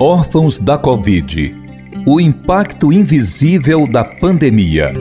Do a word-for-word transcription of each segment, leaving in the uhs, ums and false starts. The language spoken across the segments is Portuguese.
Órfãos da Covid, o impacto invisível da pandemia.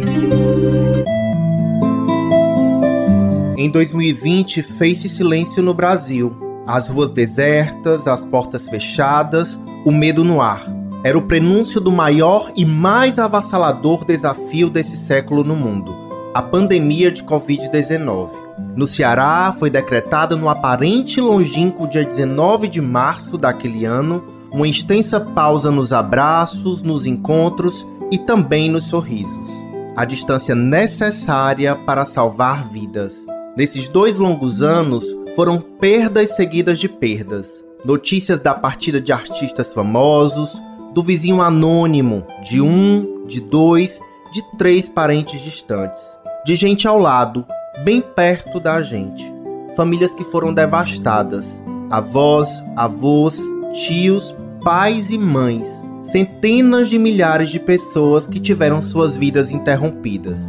Em dois mil e vinte, fez-se silêncio no Brasil. As ruas desertas, as portas fechadas, o medo no ar. Era o prenúncio do maior e mais avassalador desafio desse século no mundo, a pandemia de covid dezenove. No Ceará, foi decretada no aparente e longínquo dia dezenove de março daquele ano, uma extensa pausa nos abraços, nos encontros e também nos sorrisos. A distância necessária para salvar vidas. Nesses dois longos anos, foram perdas seguidas de perdas. Notícias da partida de artistas famosos, do vizinho anônimo, de um, de dois, de três parentes distantes. De gente ao lado, bem perto da gente. Famílias que foram devastadas. Avós, avós, tios, pais e mães. Centenas de milhares de pessoas que tiveram suas vidas interrompidas.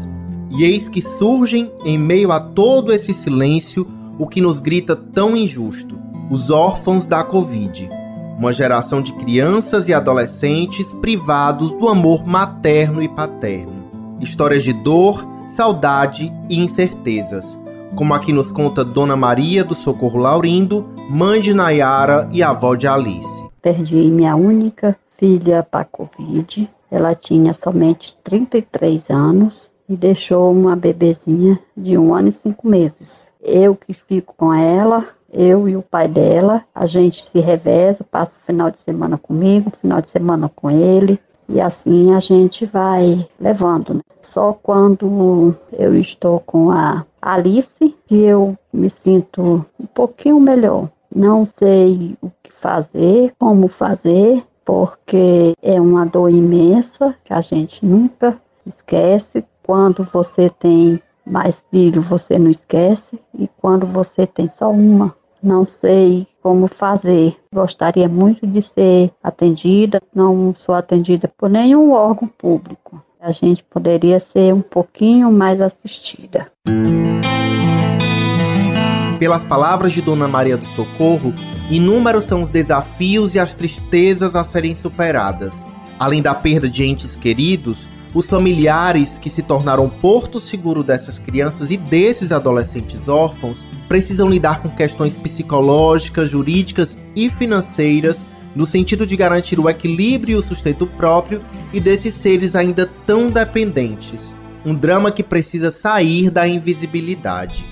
E eis que surgem, em meio a todo esse silêncio, o que nos grita tão injusto: os órfãos da Covid, uma geração de crianças e adolescentes privados do amor materno e paterno. Histórias de dor, saudade e incertezas, como a que nos conta Dona Maria do Socorro Laurindo, mãe de Nayara e avó de Alice. Perdi minha única filha para a Covid. Ela tinha somente trinta e três anos. E deixou uma bebezinha de um ano e cinco meses. Eu que fico com ela, eu e o pai dela, a gente se reveza, passa o final de semana comigo, o final de semana com ele, e assim a gente vai levando. Só quando eu estou com a Alice que eu me sinto um pouquinho melhor. Não sei o que fazer, como fazer, porque é uma dor imensa que a gente nunca esquece. Quando você tem mais filho, você não esquece. E quando você tem só uma, não sei como fazer. Gostaria muito de ser atendida. Não sou atendida por nenhum órgão público. A gente poderia ser um pouquinho mais assistida. Pelas palavras de Dona Maria do Socorro, inúmeros são os desafios e as tristezas a serem superadas. Além da perda de entes queridos, os familiares que se tornaram porto seguro dessas crianças e desses adolescentes órfãos precisam lidar com questões psicológicas, jurídicas e financeiras no sentido de garantir o equilíbrio e o sustento próprio e desses seres ainda tão dependentes. Um drama que precisa sair da invisibilidade.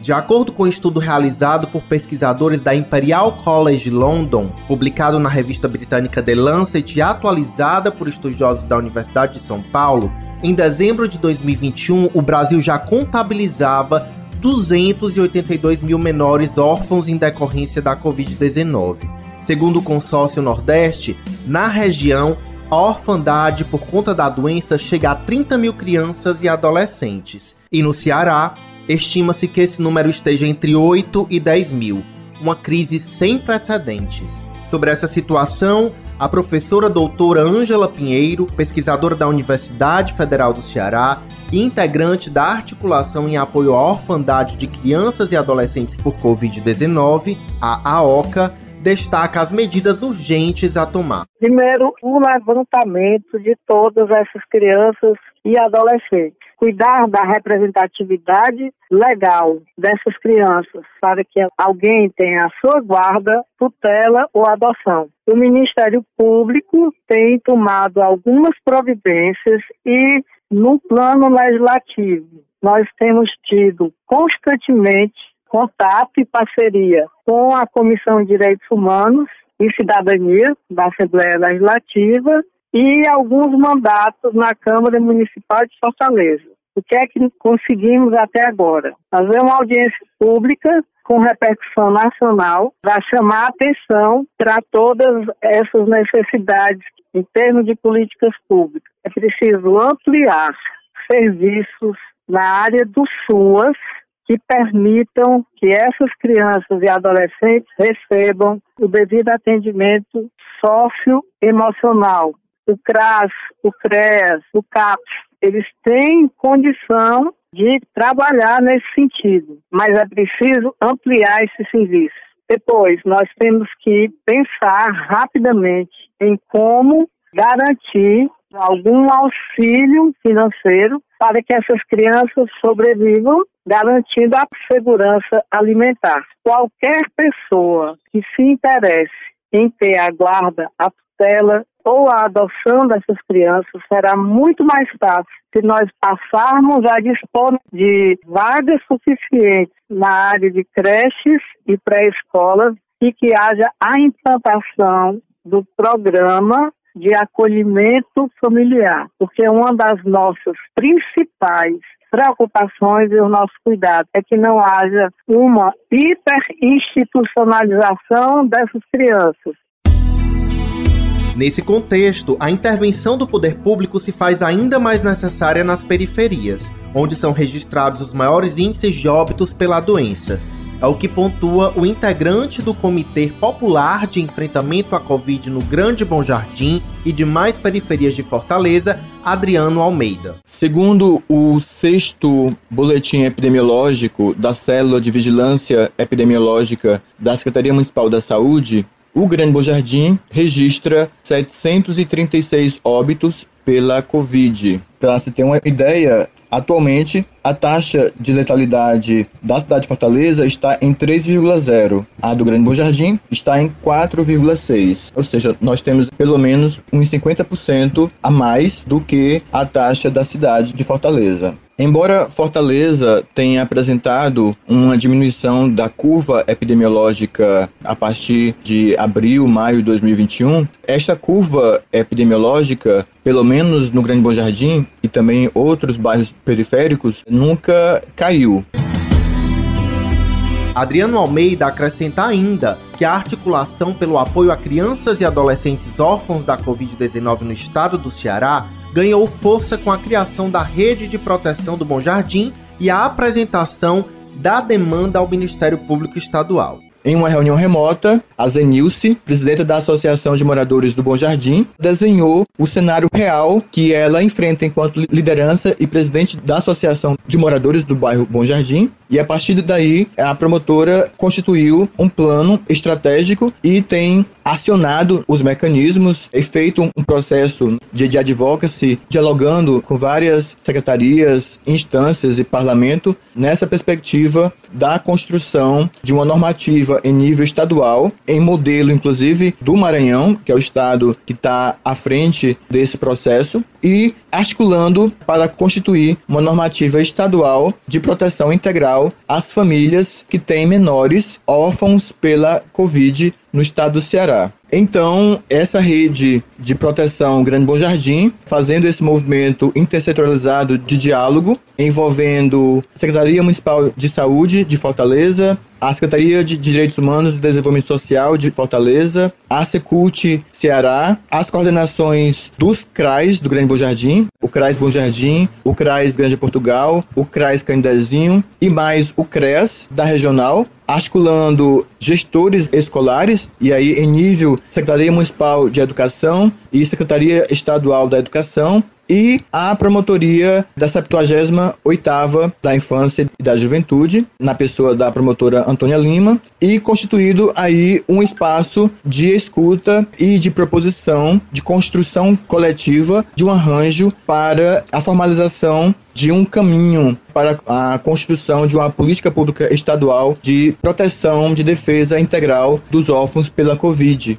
De acordo com um estudo realizado por pesquisadores da Imperial College London, publicado na revista britânica The Lancet e atualizada por estudiosos da Universidade de São Paulo, em dezembro de dois mil e vinte e um, o Brasil já contabilizava duzentos e oitenta e dois mil menores órfãos em decorrência da covid dezenove. Segundo o Consórcio Nordeste, na região, a orfandade por conta da doença chega a trinta mil crianças e adolescentes. E no Ceará, estima-se que esse número esteja entre oito e dez mil, uma crise sem precedentes. Sobre essa situação, a professora doutora Ângela Pinheiro, pesquisadora da Universidade Federal do Ceará e integrante da Articulação em Apoio à Orfandade de Crianças e Adolescentes por covid dezenove, a AOCA, destaca as medidas urgentes a tomar. Primeiro, o levantamento de todas essas crianças e adolescentes. Cuidar da representatividade legal dessas crianças, para que alguém tenha a sua guarda, tutela ou adoção. O Ministério Público tem tomado algumas providências e, no plano legislativo, nós temos tido constantemente contato e parceria com a Comissão de Direitos Humanos e Cidadania da Assembleia Legislativa e alguns mandatos na Câmara Municipal de Fortaleza. O que é que conseguimos até agora? Fazer uma audiência pública com repercussão nacional para chamar a atenção para todas essas necessidades em termos de políticas públicas. É preciso ampliar serviços na área do SUAS, que permitam que essas crianças e adolescentes recebam o devido atendimento socioemocional. O CRAS, o CREAS, o CAPS, eles têm condição de trabalhar nesse sentido, mas é preciso ampliar esse serviço. Depois, nós temos que pensar rapidamente em como garantir algum auxílio financeiro para que essas crianças sobrevivam, garantindo a segurança alimentar. Qualquer pessoa que se interesse em ter a guarda, a tutela ou a adoção dessas crianças, será muito mais fácil se nós passarmos a dispor de vagas suficientes na área de creches e pré-escolas e que haja a implantação do programa de acolhimento familiar, porque uma das nossas principais preocupações e o nosso cuidado é que não haja uma hiperinstitucionalização dessas crianças. Nesse contexto, a intervenção do poder público se faz ainda mais necessária nas periferias, onde são registrados os maiores índices de óbitos pela doença. É o que pontua o integrante do Comitê Popular de Enfrentamento à Covid no Grande Bom Jardim e demais periferias de Fortaleza, Adriano Almeida. Segundo o sexto boletim epidemiológico da Célula de Vigilância Epidemiológica da Secretaria Municipal da Saúde, o Grande Bom Jardim registra setecentos e trinta e seis óbitos pela Covid. Para se ter uma ideia, atualmente a taxa de letalidade da cidade de Fortaleza está em três vírgula zero. A do Grande Bom Jardim está em quatro vírgula seis. Ou seja, nós temos pelo menos uns cinquenta por cento a mais do que a taxa da cidade de Fortaleza. Embora Fortaleza tenha apresentado uma diminuição da curva epidemiológica a partir de abril, maio de dois mil e vinte e um, esta curva epidemiológica, pelo menos no Grande Bom Jardim e também outros bairros periféricos, nunca caiu. Adriano Almeida acrescenta ainda que a articulação pelo apoio a crianças e adolescentes órfãos da covid dezenove no estado do Ceará ganhou força com a criação da Rede de Proteção do Bom Jardim e a apresentação da demanda ao Ministério Público Estadual. Em uma reunião remota, a Zenilce, presidenta da Associação de Moradores do Bom Jardim, desenhou o cenário real que ela enfrenta enquanto liderança e presidente da Associação de Moradores do bairro Bom Jardim. E a partir daí, a promotora constituiu um plano estratégico e tem acionado os mecanismos e feito um processo de, de advocacy, dialogando com várias secretarias, instâncias e parlamento nessa perspectiva da construção de uma normativa em nível estadual, em modelo, inclusive, do Maranhão, que é o estado que está à frente desse processo, e articulando para constituir uma normativa estadual de proteção integral às famílias que têm menores órfãos pela Covid no estado do Ceará. Então, essa rede de proteção Grande Bom Jardim, fazendo esse movimento intersetorializado de diálogo, envolvendo a Secretaria Municipal de Saúde de Fortaleza, a Secretaria de Direitos Humanos e Desenvolvimento Social de Fortaleza, a Secult Ceará, as coordenações dos C R A S do Grande Bom Jardim, o CRAS Bom Jardim, o CRAS Granja Portugal, o CRAS Candezinho e mais o CREAS da Regional, articulando gestores escolares, e aí em nível Secretaria Municipal de Educação e Secretaria Estadual da Educação, e a promotoria da septuagésima oitava da Infância e da Juventude, na pessoa da promotora Antônia Lima, e constituído aí um espaço de escuta e de proposição, de construção coletiva, de um arranjo para a formalização de um caminho para a construção de uma política pública estadual de proteção, de defesa integral dos órfãos pela Covid.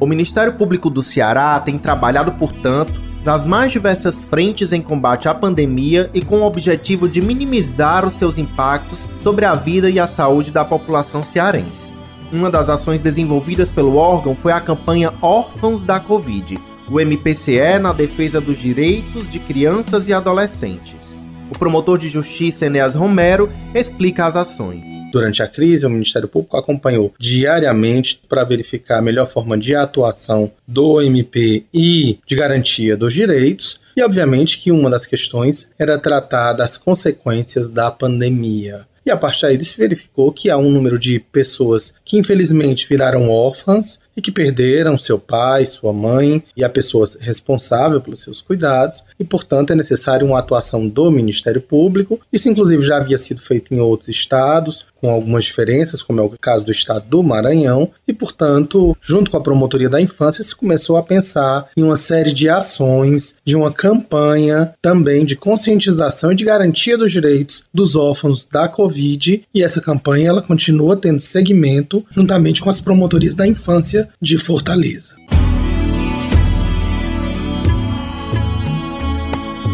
O Ministério Público do Ceará tem trabalhado, portanto, nas mais diversas frentes em combate à pandemia e com o objetivo de minimizar os seus impactos sobre a vida e a saúde da população cearense. Uma das ações desenvolvidas pelo órgão foi a campanha Órfãos da Covid, o M P C E na defesa dos direitos de crianças e adolescentes. O promotor de justiça, Enéas Romero, explica as ações. Durante a crise, o Ministério Público acompanhou diariamente para verificar a melhor forma de atuação do M P e de garantia dos direitos. E, obviamente, que uma das questões era tratar das consequências da pandemia. E, a partir daí, se verificou que há um número de pessoas que, infelizmente, viraram órfãs e que perderam seu pai, sua mãe e a pessoa responsável pelos seus cuidados, e, portanto, é necessário uma atuação do Ministério Público. Isso, inclusive, já havia sido feito em outros estados, com algumas diferenças, como é o caso do estado do Maranhão, e, portanto, junto com a Promotoria da Infância, se começou a pensar em uma série de ações, de uma campanha também de conscientização e de garantia dos direitos dos órfãos da Covid, e essa campanha ela continua tendo segmento juntamente com as Promotorias da Infância de Fortaleza.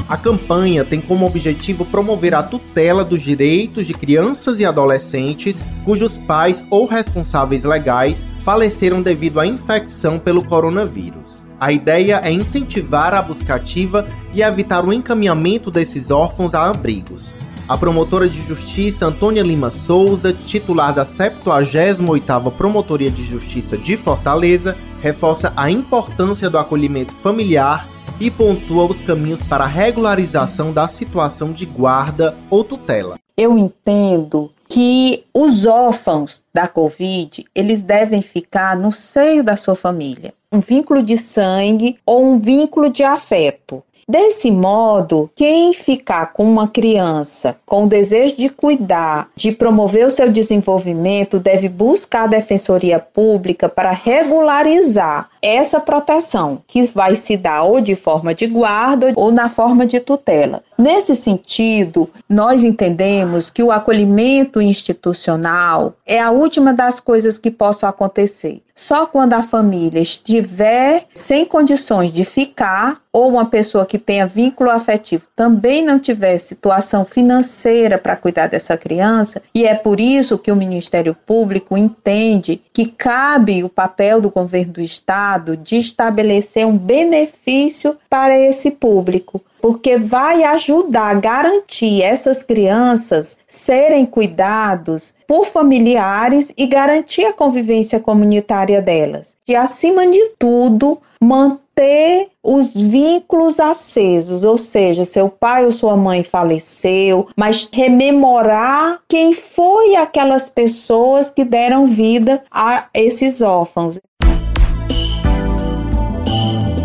A campanha tem como objetivo promover a tutela dos direitos de crianças e adolescentes cujos pais ou responsáveis legais faleceram devido à infecção pelo coronavírus. A ideia é incentivar a busca ativa e evitar o encaminhamento desses órfãos a abrigos. A promotora de justiça Antônia Lima Souza, titular da septuagésima oitava Promotoria de Justiça de Fortaleza, reforça a importância do acolhimento familiar e pontua os caminhos para a regularização da situação de guarda ou tutela. Eu entendo que os órfãos da Covid, eles devem ficar no seio da sua família, um vínculo de sangue ou um vínculo de afeto. Desse modo, quem ficar com uma criança com o desejo de cuidar, de promover o seu desenvolvimento, deve buscar a Defensoria Pública para regularizar essa proteção, que vai se dar ou de forma de guarda ou na forma de tutela. Nesse sentido, nós entendemos que o acolhimento institucional é a última das coisas que possam acontecer. Só quando a família estiver sem condições de ficar, ou uma pessoa que tenha vínculo afetivo também não tiver situação financeira para cuidar dessa criança, e é por isso que o Ministério Público entende que cabe o papel do governo do Estado de estabelecer um benefício para esse público, porque vai ajudar a garantir essas crianças serem cuidados por familiares e garantir a convivência comunitária delas. E, acima de tudo, manter os vínculos acesos, ou seja, seu pai ou sua mãe faleceu, mas rememorar quem foi aquelas pessoas que deram vida a esses órfãos.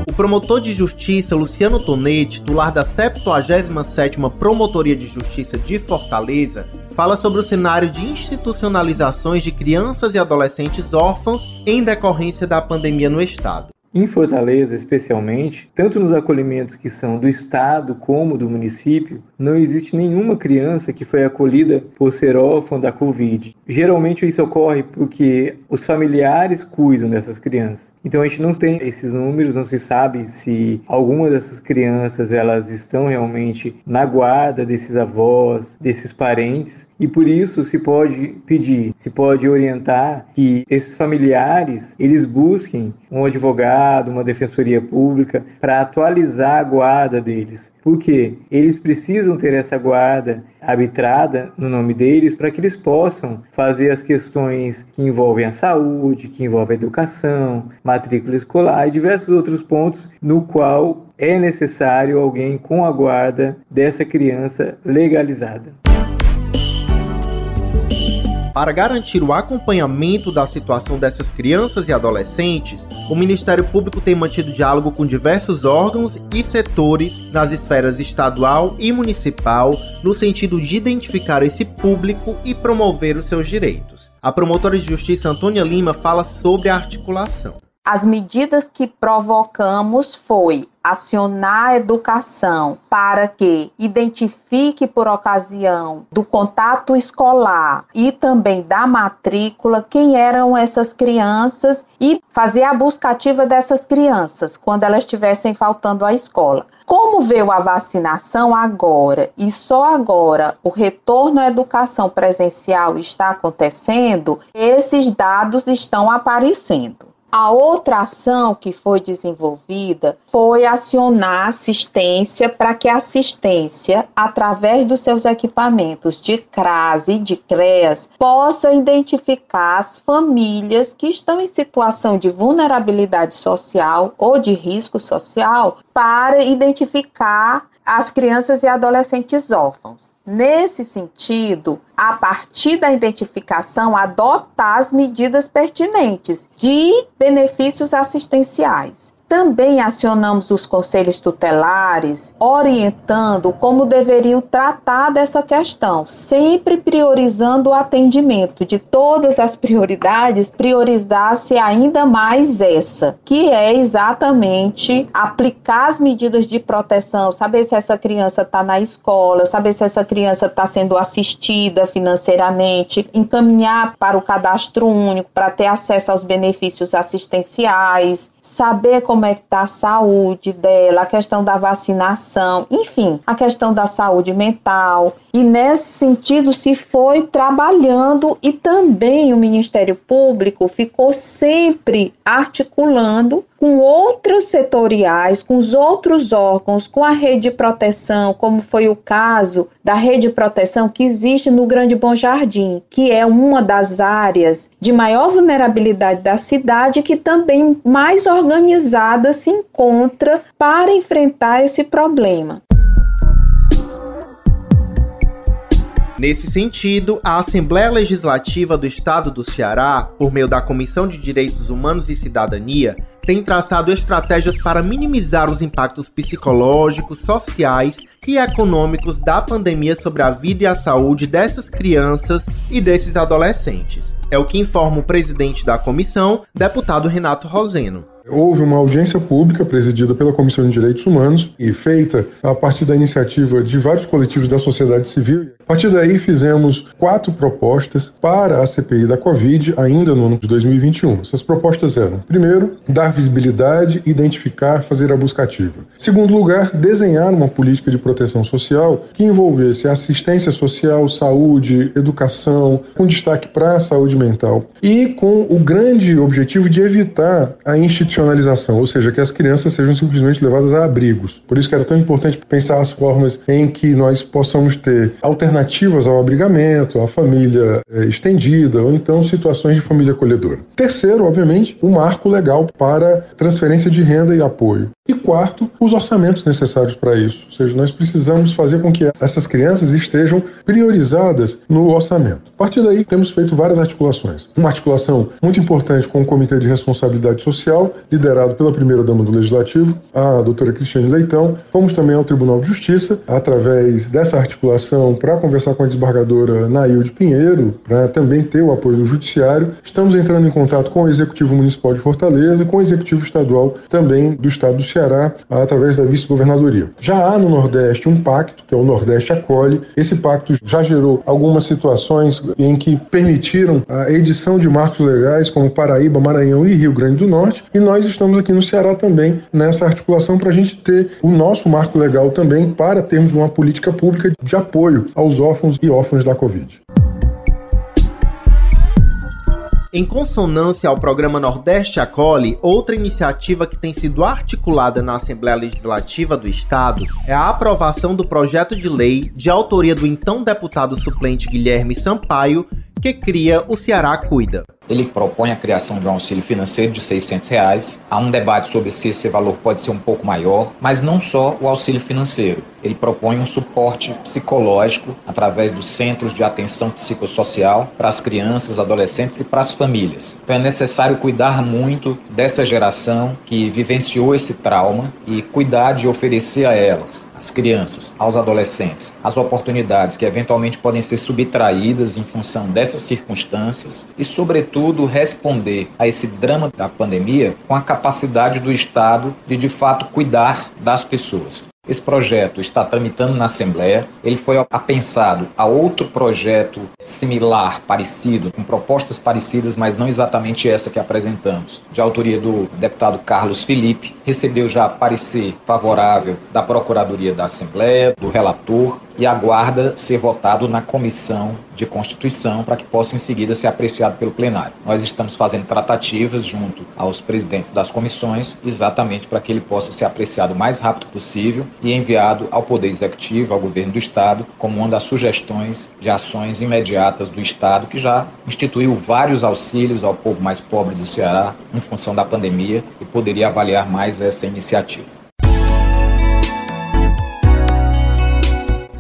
O promotor de justiça Luciano Tonê, titular da septuagésima sétima Promotoria de Justiça de Fortaleza, fala sobre o cenário de institucionalizações de crianças e adolescentes órfãos em decorrência da pandemia no estado. Em Fortaleza, especialmente, tanto nos acolhimentos que são do estado como do município, não existe nenhuma criança que foi acolhida por ser órfã da Covid. Geralmente isso ocorre porque os familiares cuidam dessas crianças. Então a gente não tem esses números, não se sabe se algumas dessas crianças elas estão realmente na guarda desses avós, desses parentes, e por isso se pode pedir, se pode orientar que esses familiares eles busquem um advogado, uma defensoria pública para atualizar a guarda deles. Porque eles precisam ter essa guarda arbitrada no nome deles para que eles possam fazer as questões que envolvem a saúde, que envolvem a educação, matrícula escolar e diversos outros pontos no qual é necessário alguém com a guarda dessa criança legalizada. Para garantir o acompanhamento da situação dessas crianças e adolescentes, o Ministério Público tem mantido diálogo com diversos órgãos e setores nas esferas estadual e municipal, no sentido de identificar esse público e promover os seus direitos. A promotora de justiça Antônia Lima fala sobre a articulação. As medidas que provocamos foi acionar a educação para que identifique por ocasião do contato escolar e também da matrícula quem eram essas crianças e fazer a busca ativa dessas crianças quando elas estivessem faltando à escola. Como veio a vacinação agora e só agora o retorno à educação presencial está acontecendo, esses dados estão aparecendo. A outra ação que foi desenvolvida foi acionar assistência para que a assistência, através dos seus equipamentos de C R A S e de C R E A S, possa identificar as famílias que estão em situação de vulnerabilidade social ou de risco social para identificar as crianças e adolescentes órfãos. Nesse sentido, a partir da identificação, adotar as medidas pertinentes de benefícios assistenciais. Também acionamos os conselhos tutelares, orientando como deveriam tratar dessa questão, sempre priorizando o atendimento de todas as prioridades, priorizar-se ainda mais essa, que é exatamente aplicar as medidas de proteção, saber se essa criança está na escola, saber se essa criança está sendo assistida financeiramente, encaminhar para o cadastro único, para ter acesso aos benefícios assistenciais, saber como é que está a saúde dela, a questão da vacinação, enfim, a questão da saúde mental. E nesse sentido se foi trabalhando e também o Ministério Público ficou sempre articulando com outros setoriais, com os outros órgãos, com a rede de proteção, como foi o caso da rede de proteção que existe no Grande Bom Jardim, que é uma das áreas de maior vulnerabilidade da cidade, que também mais organizada se encontra para enfrentar esse problema. Nesse sentido, a Assembleia Legislativa do Estado do Ceará, por meio da Comissão de Direitos Humanos e Cidadania, tem traçado estratégias para minimizar os impactos psicológicos, sociais e econômicos da pandemia sobre a vida e a saúde dessas crianças e desses adolescentes. É o que informa o presidente da comissão, deputado Renato Roseno. Houve uma audiência pública presidida pela Comissão de Direitos Humanos e feita a partir da iniciativa de vários coletivos da sociedade civil. A partir daí fizemos quatro propostas para a C P I da Covid ainda no ano de dois mil e vinte e um. Essas propostas eram, primeiro, dar visibilidade, identificar, fazer a busca ativa. Segundo lugar, desenhar uma política de proteção social que envolvesse assistência social, saúde, educação, com destaque para a saúde mental e com o grande objetivo de evitar a instituição ou seja, que as crianças sejam simplesmente levadas a abrigos. Por isso que era tão importante pensar as formas em que nós possamos ter alternativas ao abrigamento, à família é, estendida, ou então situações de família acolhedora. Terceiro, obviamente, um marco legal para transferência de renda e apoio. E quarto, os orçamentos necessários para isso. Ou seja, nós precisamos fazer com que essas crianças estejam priorizadas no orçamento. A partir daí, temos feito várias articulações. Uma articulação muito importante com o Comitê de Responsabilidade Social, liderado pela primeira-dama do Legislativo, a doutora Cristiane Leitão. Fomos também ao Tribunal de Justiça, através dessa articulação, para conversar com a desembargadora Nailde Pinheiro, para também ter o apoio do Judiciário. Estamos entrando em contato com o Executivo Municipal de Fortaleza e com o Executivo Estadual também do Estado do Ceará, através da Vice-Governadoria. Já há no Nordeste um pacto, que é o Nordeste Acolhe. Esse pacto já gerou algumas situações em que permitiram a edição de marcos legais, como Paraíba, Maranhão e Rio Grande do Norte, e nós estamos aqui no Ceará também nessa articulação para a gente ter o nosso marco legal também para termos uma política pública de apoio aos órfãos e órfãs da Covid. Em consonância ao programa Nordeste Acolhe, outra iniciativa que tem sido articulada na Assembleia Legislativa do Estado é a aprovação do projeto de lei de autoria do então deputado suplente Guilherme Sampaio, que cria o Ceará Cuida. Ele propõe a criação de um auxílio financeiro de seiscentos reais. Há um debate sobre se esse valor pode ser um pouco maior, mas não só o auxílio financeiro. Ele propõe um suporte psicológico através dos centros de atenção psicossocial para as crianças, adolescentes e para as famílias. Então é necessário cuidar muito dessa geração que vivenciou esse trauma e cuidar de oferecer a elas, às crianças, aos adolescentes, as oportunidades que eventualmente podem ser subtraídas em função dessas circunstâncias e, sobretudo, responder a esse drama da pandemia com a capacidade do Estado de, de fato, cuidar das pessoas. Esse projeto está tramitando na Assembleia, ele foi apensado a outro projeto similar, parecido, com propostas parecidas, mas não exatamente essa que apresentamos, de autoria do deputado Carlos Felipe, recebeu já parecer favorável da Procuradoria da Assembleia, do relator, e aguarda ser votado na Comissão de Constituição para que possa em seguida ser apreciado pelo plenário. Nós estamos fazendo tratativas junto aos presidentes das comissões exatamente para que ele possa ser apreciado o mais rápido possível e enviado ao Poder Executivo, ao Governo do Estado, como uma das sugestões de ações imediatas do Estado, que já instituiu vários auxílios ao povo mais pobre do Ceará em função da pandemia e poderia avaliar mais essa iniciativa.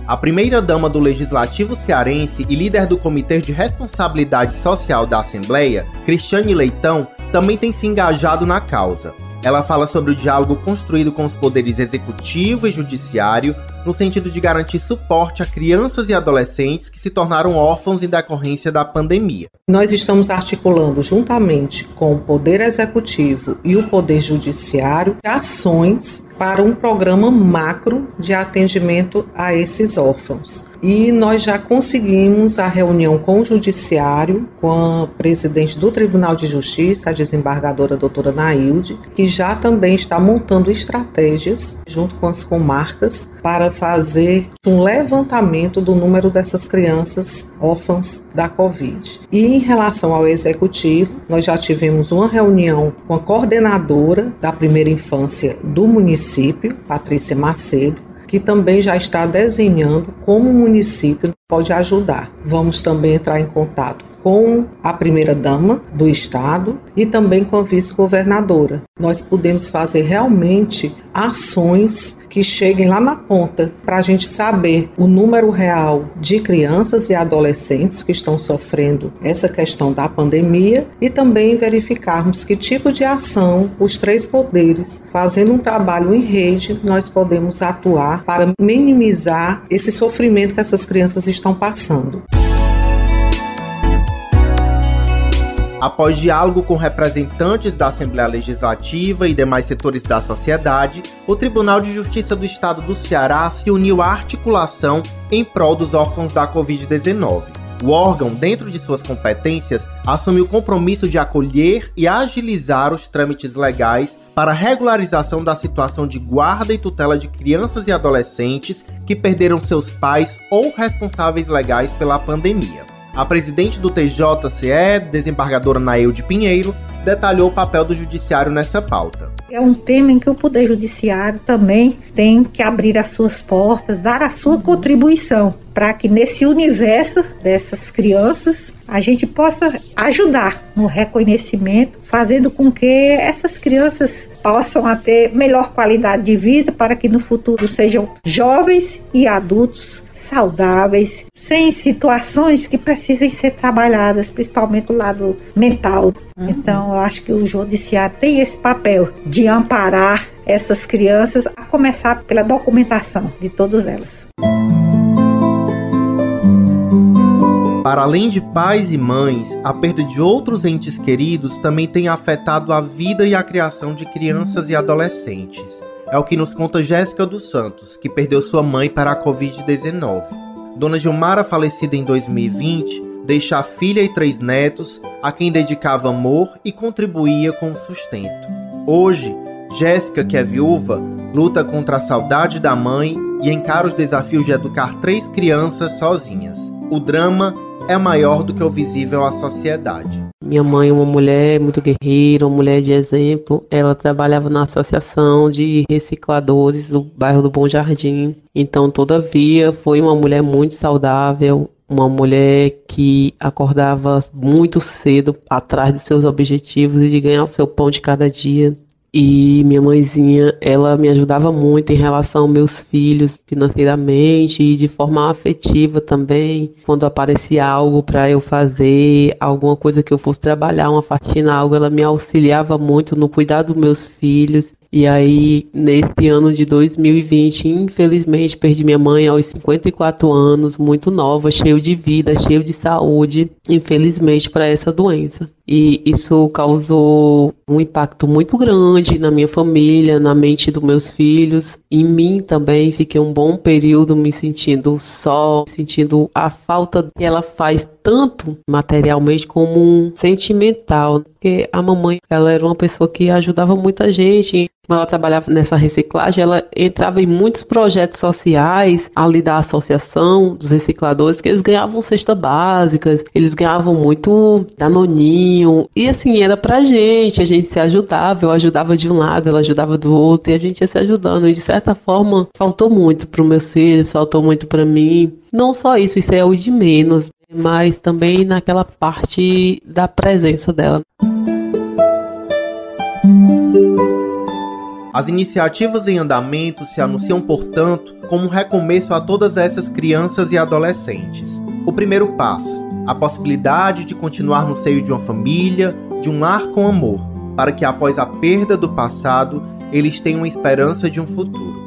A primeira-dama do Legislativo cearense e líder do Comitê de Responsabilidade Social da Assembleia, Cristiane Leitão, também tem se engajado na causa. Ela fala sobre o diálogo construído com os poderes executivo e judiciário, no sentido de garantir suporte a crianças e adolescentes que se tornaram órfãos em decorrência da pandemia. Nós estamos articulando juntamente com o Poder Executivo e o Poder Judiciário ações para um programa macro de atendimento a esses órfãos. E nós já conseguimos a reunião com o Judiciário, com a presidente do Tribunal de Justiça, a desembargadora doutora Nailde, que já também está montando estratégias junto com as comarcas para fazer um levantamento do número dessas crianças órfãs da Covid. E em relação ao executivo, nós já tivemos uma reunião com a coordenadora da primeira infância do município, Patrícia Macedo, que também já está desenhando como o município pode ajudar. Vamos também entrar em contato com a primeira-dama do Estado e também com a vice-governadora. Nós podemos fazer realmente ações que cheguem lá na ponta para a gente saber o número real de crianças e adolescentes que estão sofrendo essa questão da pandemia e também verificarmos que tipo de ação os três poderes, fazendo um trabalho em rede, nós podemos atuar para minimizar esse sofrimento que essas crianças estão passando. Após diálogo com representantes da Assembleia Legislativa e demais setores da sociedade, o Tribunal de Justiça do Estado do Ceará se uniu à articulação em prol dos órfãos da covid dezenove. O órgão, dentro de suas competências, assumiu o compromisso de acolher e agilizar os trâmites legais para a regularização da situação de guarda e tutela de crianças e adolescentes que perderam seus pais ou responsáveis legais pela pandemia. A presidente do T J C E, desembargadora Nailde Pinheiro, detalhou o papel do judiciário nessa pauta. É um tema em que o Poder Judiciário também tem que abrir as suas portas, dar a sua contribuição para que nesse universo dessas crianças a gente possa ajudar no reconhecimento, fazendo com que essas crianças possam ter melhor qualidade de vida para que no futuro sejam jovens e adultos saudáveis, sem situações que precisem ser trabalhadas, principalmente o lado mental. Uhum. Então, eu acho que o judiciário tem esse papel de amparar essas crianças, a começar pela documentação de todas elas. Para além de pais e mães, a perda de outros entes queridos também tem afetado a vida e a criação de crianças e adolescentes. É o que nos conta Jéssica dos Santos, que perdeu sua mãe para a covid dezenove. Dona Gilmara, falecida em dois mil e vinte, deixa a filha e três netos, a quem dedicava amor e contribuía com o sustento. Hoje, Jéssica, que é viúva, luta contra a saudade da mãe e encara os desafios de educar três crianças sozinhas. O drama é maior do que o visível à sociedade. Minha mãe é uma mulher muito guerreira, uma mulher de exemplo. Ela trabalhava na Associação de Recicladores do bairro do Bom Jardim. Então, todavia, foi uma mulher muito saudável, uma mulher que acordava muito cedo atrás dos seus objetivos e de ganhar o seu pão de cada dia. E minha mãezinha, ela me ajudava muito em relação aos meus filhos financeiramente e de forma afetiva também. Quando aparecia algo para eu fazer, alguma coisa que eu fosse trabalhar, uma faxina, algo, ela me auxiliava muito no cuidar dos meus filhos. E aí, nesse ano de dois mil e vinte, infelizmente, perdi minha mãe aos cinquenta e quatro anos, muito nova, cheio de vida, cheio de saúde, infelizmente, para essa doença. E isso causou um impacto muito grande na minha família, na mente dos meus filhos. Em mim também, fiquei um bom período me sentindo só, sentindo a falta que ela faz tanto materialmente como sentimental. Porque a mamãe, ela era uma pessoa que ajudava muita gente. Ela trabalhava nessa reciclagem, ela entrava em muitos projetos sociais ali da associação dos recicladores, que eles ganhavam cesta básicas, eles ganhavam muito danoninho, e assim, era pra gente, a gente se ajudava, eu ajudava de um lado, ela ajudava do outro, e a gente ia se ajudando, e de certa forma, faltou muito pro meus filhos, faltou muito pra mim, não só isso, isso é o de menos, mas também naquela parte da presença dela. As iniciativas em andamento se anunciam, portanto, como um recomeço a todas essas crianças e adolescentes. O primeiro passo, a possibilidade de continuar no seio de uma família, de um lar com amor, para que após a perda do passado, eles tenham esperança de um futuro.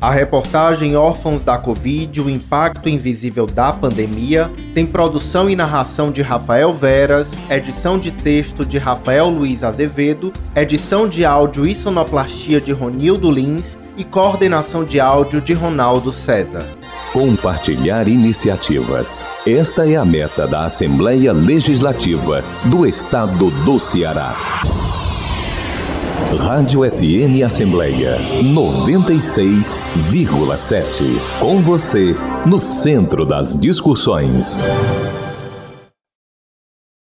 A reportagem Órfãos da Covid, o impacto invisível da pandemia, tem produção e narração de Rafael Veras, edição de texto de Rafael Luiz Azevedo, edição de áudio e sonoplastia de Ronildo Lins e coordenação de áudio de Ronaldo César. Compartilhar iniciativas. Esta é a meta da Assembleia Legislativa do Estado do Ceará. Rádio F M Assembleia noventa e seis vírgula sete. Com você, no centro das discussões.